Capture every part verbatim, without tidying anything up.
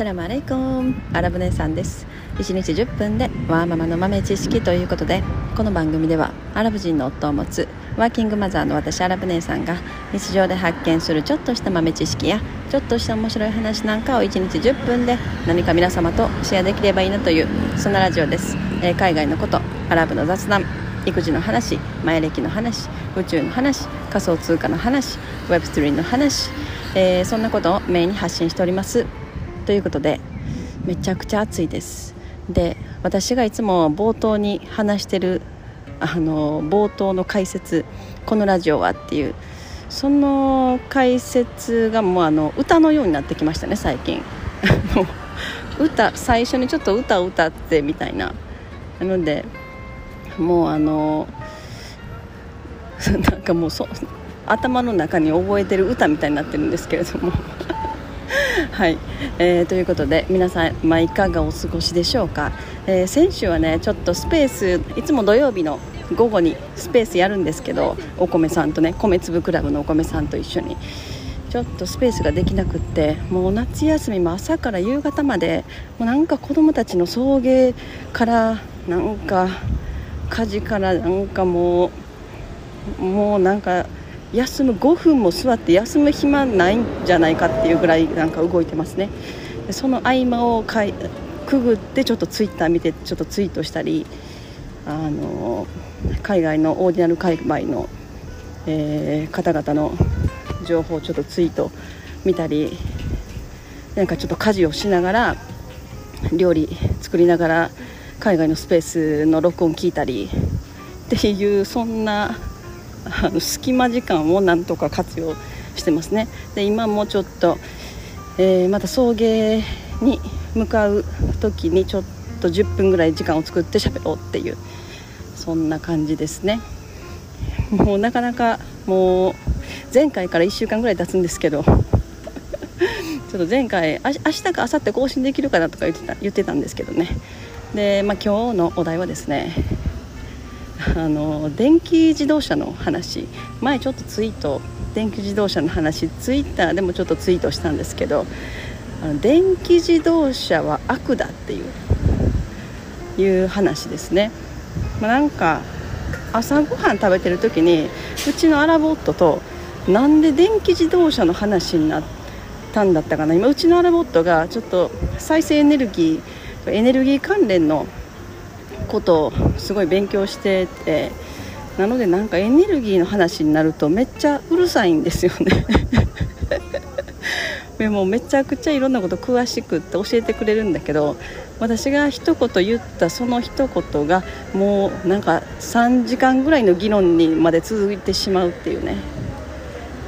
サラムアレイコン、アラブ姉さんです。いちにちじゅっぷんでワーママの豆知識ということで、この番組ではアラブ人の夫を持つワーキングマザーの私アラブ姉さんが日常で発見するちょっとした豆知識やちょっとした面白い話なんかをいちにちじゅっぷんで何か皆様とシェアできればいいなという、そんなラジオです。えー、海外のこと、アラブの雑談、育児の話、前歴の話、宇宙の話、仮想通貨の話、 ウェブスリー の話、えー、そんなことをメインに発信しておりますということで、めちゃくちゃ暑いです。で、私がいつも冒頭に話してるあの冒頭の解説、このラジオはっていう、その解説がもうあの歌のようになってきましたね最近歌、最初にちょっと歌を歌ってみたいな。なのでもうあのなんかもうそ頭の中に覚えてる歌みたいになってるんですけれどもはい、えー、ということで皆さん、まあ、いかがお過ごしでしょうか。えー、先週はねちょっとスペース、いつも土曜日の午後にスペースやるんですけど、お米さんとね、米粒クラブのお米さんと一緒にちょっとスペースができなくって、もう夏休みも朝から夕方までもうなんか子供たちの送迎からなんか家事からなんかもうもうなんか休むごふんも座って休む暇ないんじゃないかっていうぐらいなんか動いてますね。その合間をかいくぐってちょっとツイッター見てちょっとツイートしたり、あの海外のオーディナル界隈の、えー、方々の情報をちょっとツイート見たり、なんかちょっと家事をしながら料理作りながら海外のスペースの録音聞いたりっていう、そんなあの隙間時間をなんとか活用してますね。で、今もちょっと、えー、また送迎に向かう時にちょっとじゅっぷんぐらい時間を作って喋ろうっていう、そんな感じですね。もうなかなか、もう前回からいっしゅうかんぐらい経つんですけどちょっと前回、あ、明日か明後日更新できるかなとか言ってた、言ってたんですけどね。で、まあ、今日のお題はですね、あの電気自動車の話、前ちょっとツイート、電気自動車の話ツイッターでもちょっとツイートしたんですけど、あの電気自動車は悪だっていういう話ですね。まあ、なんか朝ごはん食べてる時にうちのアラブ夫となんで電気自動車の話になったんだったかな、今うちのアラブ夫がちょっと再生エネルギーエネルギー関連のことをすごい勉強してて、なのでなんかエネルギーの話になるとめっちゃうるさいんですよねでもめちゃくちゃいろんなこと詳しくって教えてくれるんだけど、私が一言言ったその一言がもうなんかさんじかんぐらいの議論にまで続いてしまうっていうね。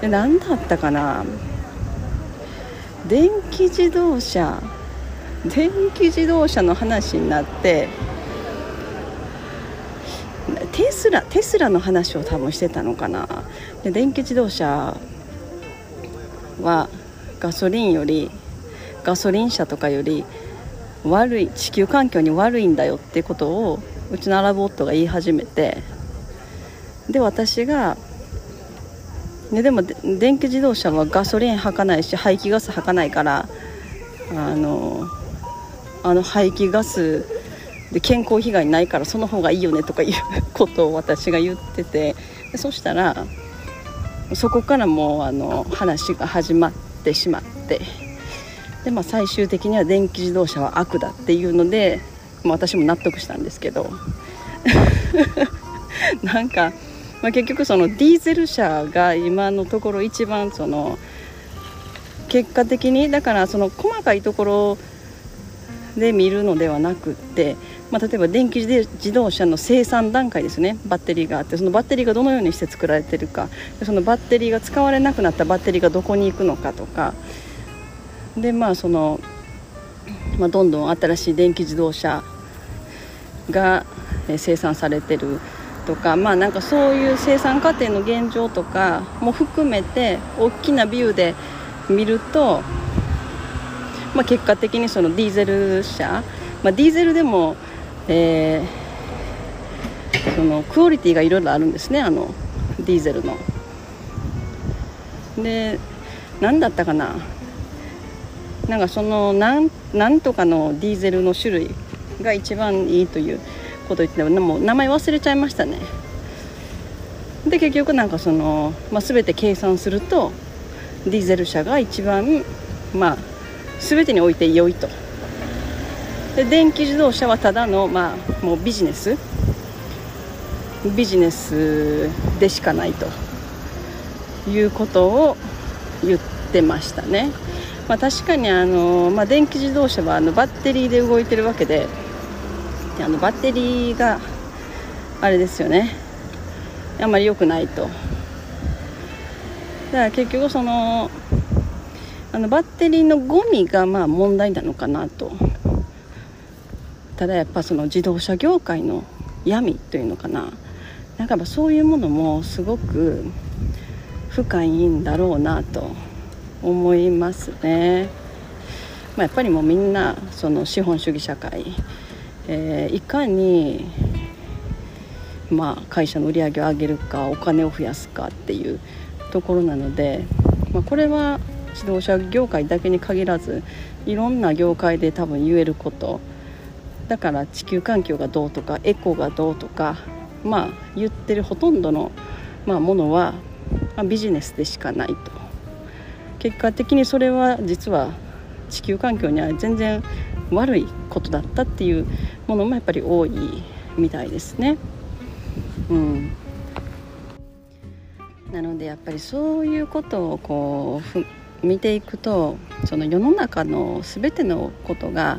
で、何だったかな、電気自動車電気自動車の話になって、テスラ、テスラの話を多分してたのかな。で、電気自動車はガソリンよりガソリン車とかより悪い、地球環境に悪いんだよっていうことをうちのアラブ夫が言い始めて、で私が、ね、でも電気自動車はガソリン吐かないし排気ガス吐かないから、あのあの排気ガスで健康被害ないからその方がいいよねとかいうことを私が言ってて、そしたらそこからもうあの話が始まってしまって、で、まあ、最終的には電気自動車は悪だっていうので、まあ、私も納得したんですけどなんか、まあ、結局そのディーゼル車が今のところ一番その結果的に、だからその細かいところで見るのではなくって、まあ、例えば電気自動車の生産段階ですね、バッテリーがあって、そのバッテリーがどのようにして作られてるか、そのバッテリーが使われなくなったバッテリーがどこに行くのかとかで、まあその、まあ、どんどん新しい電気自動車が生産されてるとか、まあなんかそういう生産過程の現状とかも含めて大きなビューで見ると、まあ、結果的にそのディーゼル車、まあ、ディーゼルでも、えー、そのクオリティがいろいろあるんですね、あのディーゼルの。で、何だったかな、なんかそのなんなんとかのディーゼルの種類が一番いいということを言ってた。もう名前忘れちゃいましたね。で結局なんかその、まあ、全て計算するとディーゼル車が一番、まあ、全てにおいて良いと。で電気自動車はただの、まあ、もうビジネスビジネスでしかないということを言ってましたね。まあ、確かにあの、まあ、電気自動車はあのバッテリーで動いてるわけで、あのバッテリーがあれですよね、あんまり良くないと。だから結局そのあのバッテリーのゴミがまあ問題なのかなと。ただやっぱその自動車業界の闇というのかな、なんかそういうものもすごく深いんだろうなと思いますね。まあ、やっぱりもうみんなその資本主義社会、えー、いかにまあ会社の売り上げを上げるかお金を増やすかっていうところなので、まあ、これは自動車業界だけに限らずいろんな業界で多分言えることだから、地球環境がどうとかエコがどうとか、まあ、言ってるほとんどの、まあ、ものは、まあ、ビジネスでしかないと。結果的にそれは実は地球環境には全然悪いことだったっていうものもやっぱり多いみたいですね。うん、なのでやっぱりそういうことをこう見ていくと、その世の中の全てのことが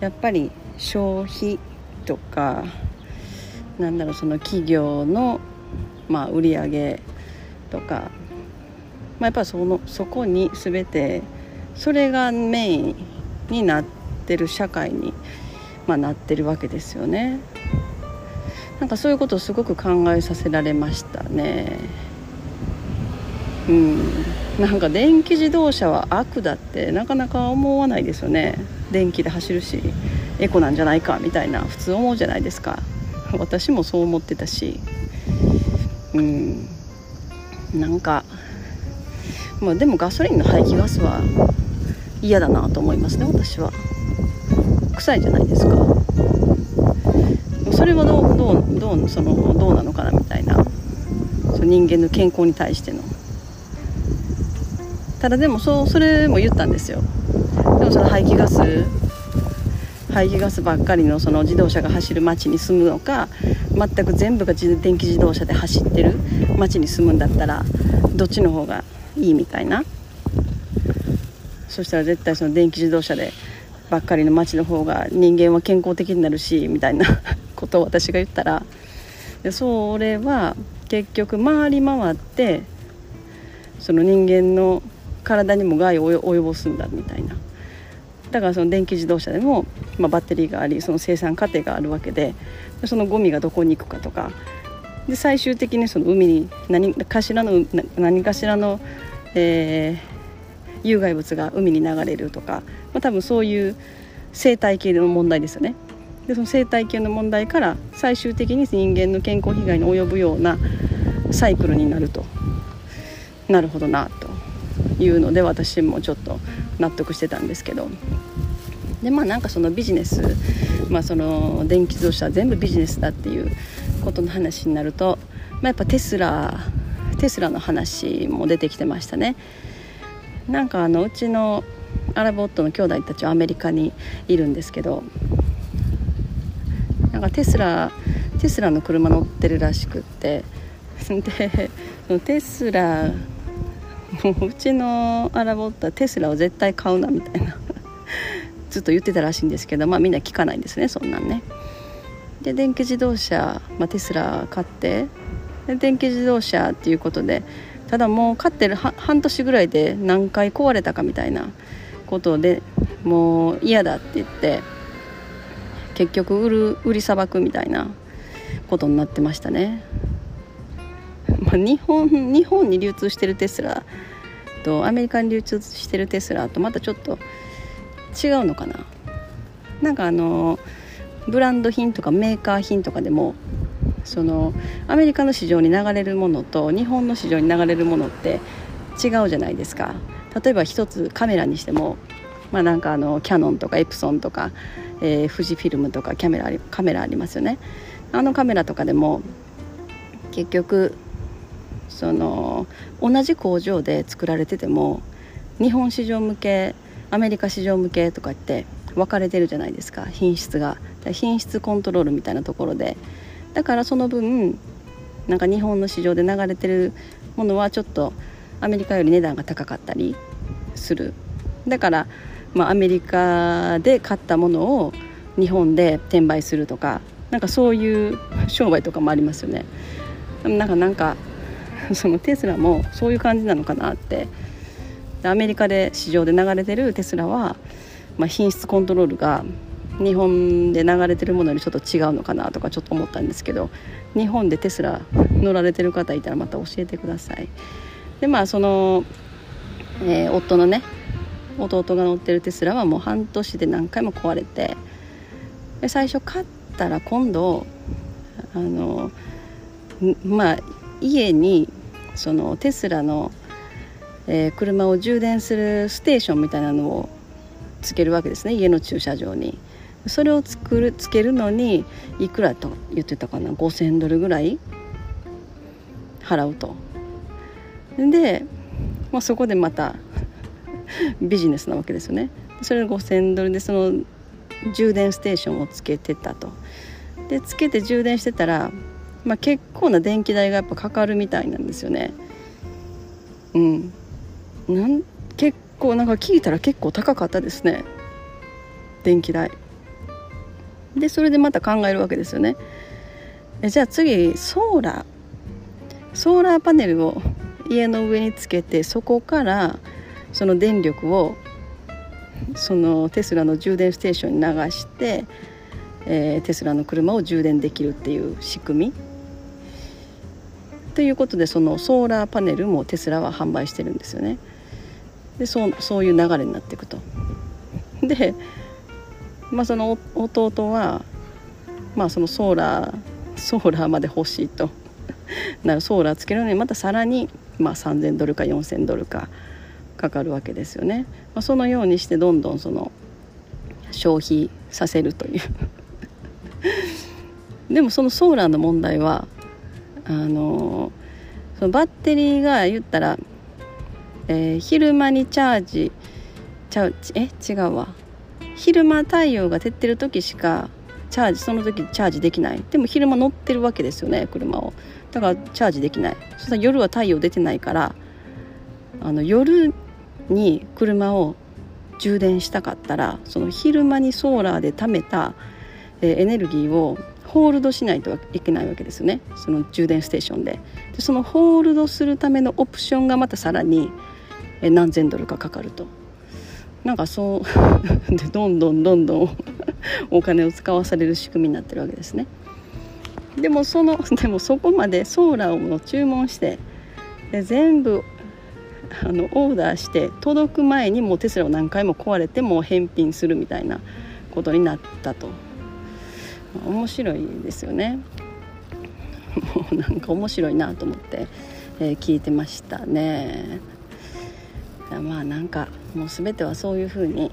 やっぱり消費とかなんだろう、その企業の、まあ、売り上げとか、まあ、やっぱり そのそこに全てそれがメインになってる社会に、まあ、なってるわけですよね。なんかそういうことをすごく考えさせられましたね。うん、なんか電気自動車は悪だってなかなか思わないですよね。電気で走るしエコなんじゃないかみたいな普通思うじゃないですか。私もそう思ってたし、うん、なんか、まあ、でもガソリンの排気ガスは嫌だなと思いますね。私は臭いじゃないですか。それはどう、どう、どう、その、どうなのかなみたいな、その人間の健康に対しての。ただでもそう、それも言ったんですよ。でもその排気ガス排気ガスばっかりのその自動車が走る街に住むのか、全く全部が電気自動車で走ってる街に住むんだったらどっちの方がいいみたいな。そしたら絶対その電気自動車でばっかりの街の方が人間は健康的になるしみたいなことを私が言ったら、でそれは結局回り回ってその人間の体にも害を及ぼすんだみたいな。だからその電気自動車でも、まあ、バッテリーがあり、その生産過程があるわけで、そのゴミがどこに行くかとかで、最終的にその海に何かしらの何かしらの、えー、有害物が海に流れるとか、まあ、多分そういう生態系の問題ですよね。でその生態系の問題から最終的に人間の健康被害に及ぶようなサイクルになると。なるほどなというので、私もちょっと納得してたんですけど。でまあなんかそのビジネス、まあ、その電気自動車は全部ビジネスだっていうことの話になると、まあ、やっぱテスラテスラの話も出てきてましたね。なんかあのうちのアラボットの兄弟たちはアメリカにいるんですけど、なんかテスラテスラの車乗ってるらしくって、でそのテスラもううちのアラボットはテスラを絶対買うなみたいなずっと言ってたらしいんですけど、まあみんな聞かないんですね、そんなんね。で電気自動車、まあ、テスラ買って、で電気自動車っていうことで、ただもう買ってる半年ぐらいで何回壊れたかみたいなことで、もう嫌だって言って結局売る売りさばくみたいなことになってましたね。まあ、日本、日本に流通してるテスラとアメリカに流通してるテスラとまたちょっと違うのかな。なんかあのブランド品とかメーカー品とかでも、そのアメリカの市場に流れるものと日本の市場に流れるものって違うじゃないですか。例えば一つカメラにしてもまあ、なんかあのキヤノンとかエプソンとか、えー、富士フィルムとかキャメラカメラありますよね。あのカメラとかでも結局その同じ工場で作られてても日本市場向けアメリカ市場向けとかって分かれてるじゃないですか、品質が。品質コントロールみたいなところで、だからその分なんか日本の市場で流れてるものはちょっとアメリカより値段が高かったりする。だから、まあ、アメリカで買ったものを日本で転売するとか、なんかそういう商売とかもありますよね。なんかなんかそのテスラもそういう感じなのかなって。アメリカで市場で流れてるテスラは、まあ、品質コントロールが日本で流れてるものよりちょっと違うのかなとかちょっと思ったんですけど、日本でテスラ乗られてる方いたらまた教えてください。でまあその、えー、夫のね弟が乗ってるテスラはもう半年で何回も壊れて、で最初買ったら今度あのまあ家にそのテスラの、えー、車を充電するステーションみたいなのをつけるわけですね、家の駐車場に。それを作るつけるのにいくらと言ってたかな、ごせんドルぐらい払うと。で、まあ、そこでまたビジネスなわけですよね。それごせんドルでその充電ステーションをつけてたと。でつけて充電してたら、まあ、結構な電気代がやっぱかかるみたいなんですよね。うん、なん結構なんか聞いたら結構高かったですね、電気代で。それでまた考えるわけですよね。えじゃあ次ソーラーソーラーパネルを家の上につけて、そこからその電力をそのテスラの充電ステーションに流して、えー、テスラの車を充電できるっていう仕組みということで、そのソーラーパネルもテスラは販売してるんですよね。で そう、そういう流れになっていくと。で、まあ、その弟は、まあ、そのソーラーソーラーまで欲しいとなる。ソーラーつけるのにまたさらに、まあ、さんぜんドルかよんせんドルかかかるわけですよね。まあ、そのようにしてどんどんその消費させるというでもそのソーラーの問題はあのそのバッテリーが言ったら、えー、昼間にチャージちゃうえ違うわ昼間太陽が照ってる時しかチャージその時チャージできない。でも昼間乗ってるわけですよね、車を。だからチャージできない。そしたら夜は太陽出てないから、あの夜に車を充電したかったらその昼間にソーラーで貯めた、えー、エネルギーをホールドしないといけないわけですよね、その充電ステーションで。でそのホールドするためのオプションがまたさらに何千ドルかかかると。なんかそうでどんどんどんどんお金を使わされる仕組みになってるわけですね。でもそのでもそこまでソーラーを注文してで全部あのオーダーして届く前にもうテスラを何回も壊れてもう返品するみたいなことになったと。面白いですよね。もうなんか面白いなと思って、えー、聞いてましたね。まあなんかもう全てはそういう風に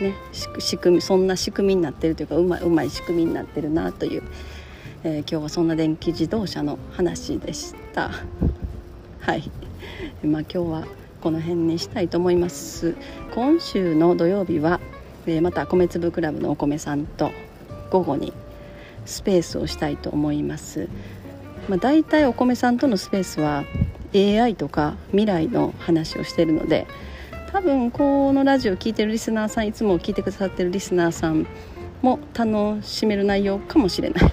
ね仕組みそんな仕組みになってるというかうまいうまい仕組みになってるなという、えー、今日はそんな電気自動車の話でした。はい。まあ今日はこの辺にしたいと思います。今週の土曜日は、えー、また米粒クラブのお米さんと午後にスペースをしたいと思います。まあ、大体お米さんとのスペースは エーアイ とか未来の話をしているので、多分このラジオを聞いてるリスナーさんいつも聞いてくださってるリスナーさんも楽しめる内容かもしれないま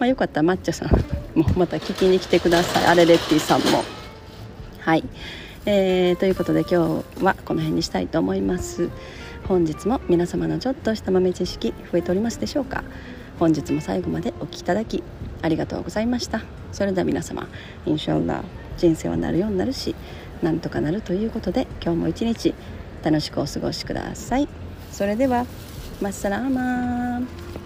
あよかったら抹茶さんもまた聞きに来てください。アレレッティさんもはい、えー、ということで今日はこの辺にしたいと思います。本日も皆様のちょっとした豆知識増えておりますでしょうか。本日も最後までお聞きいただきありがとうございました。それでは皆様インシャアラー人生はなるようになるしなんとかなるということで今日も一日楽しくお過ごしください。それではマッサラーマー。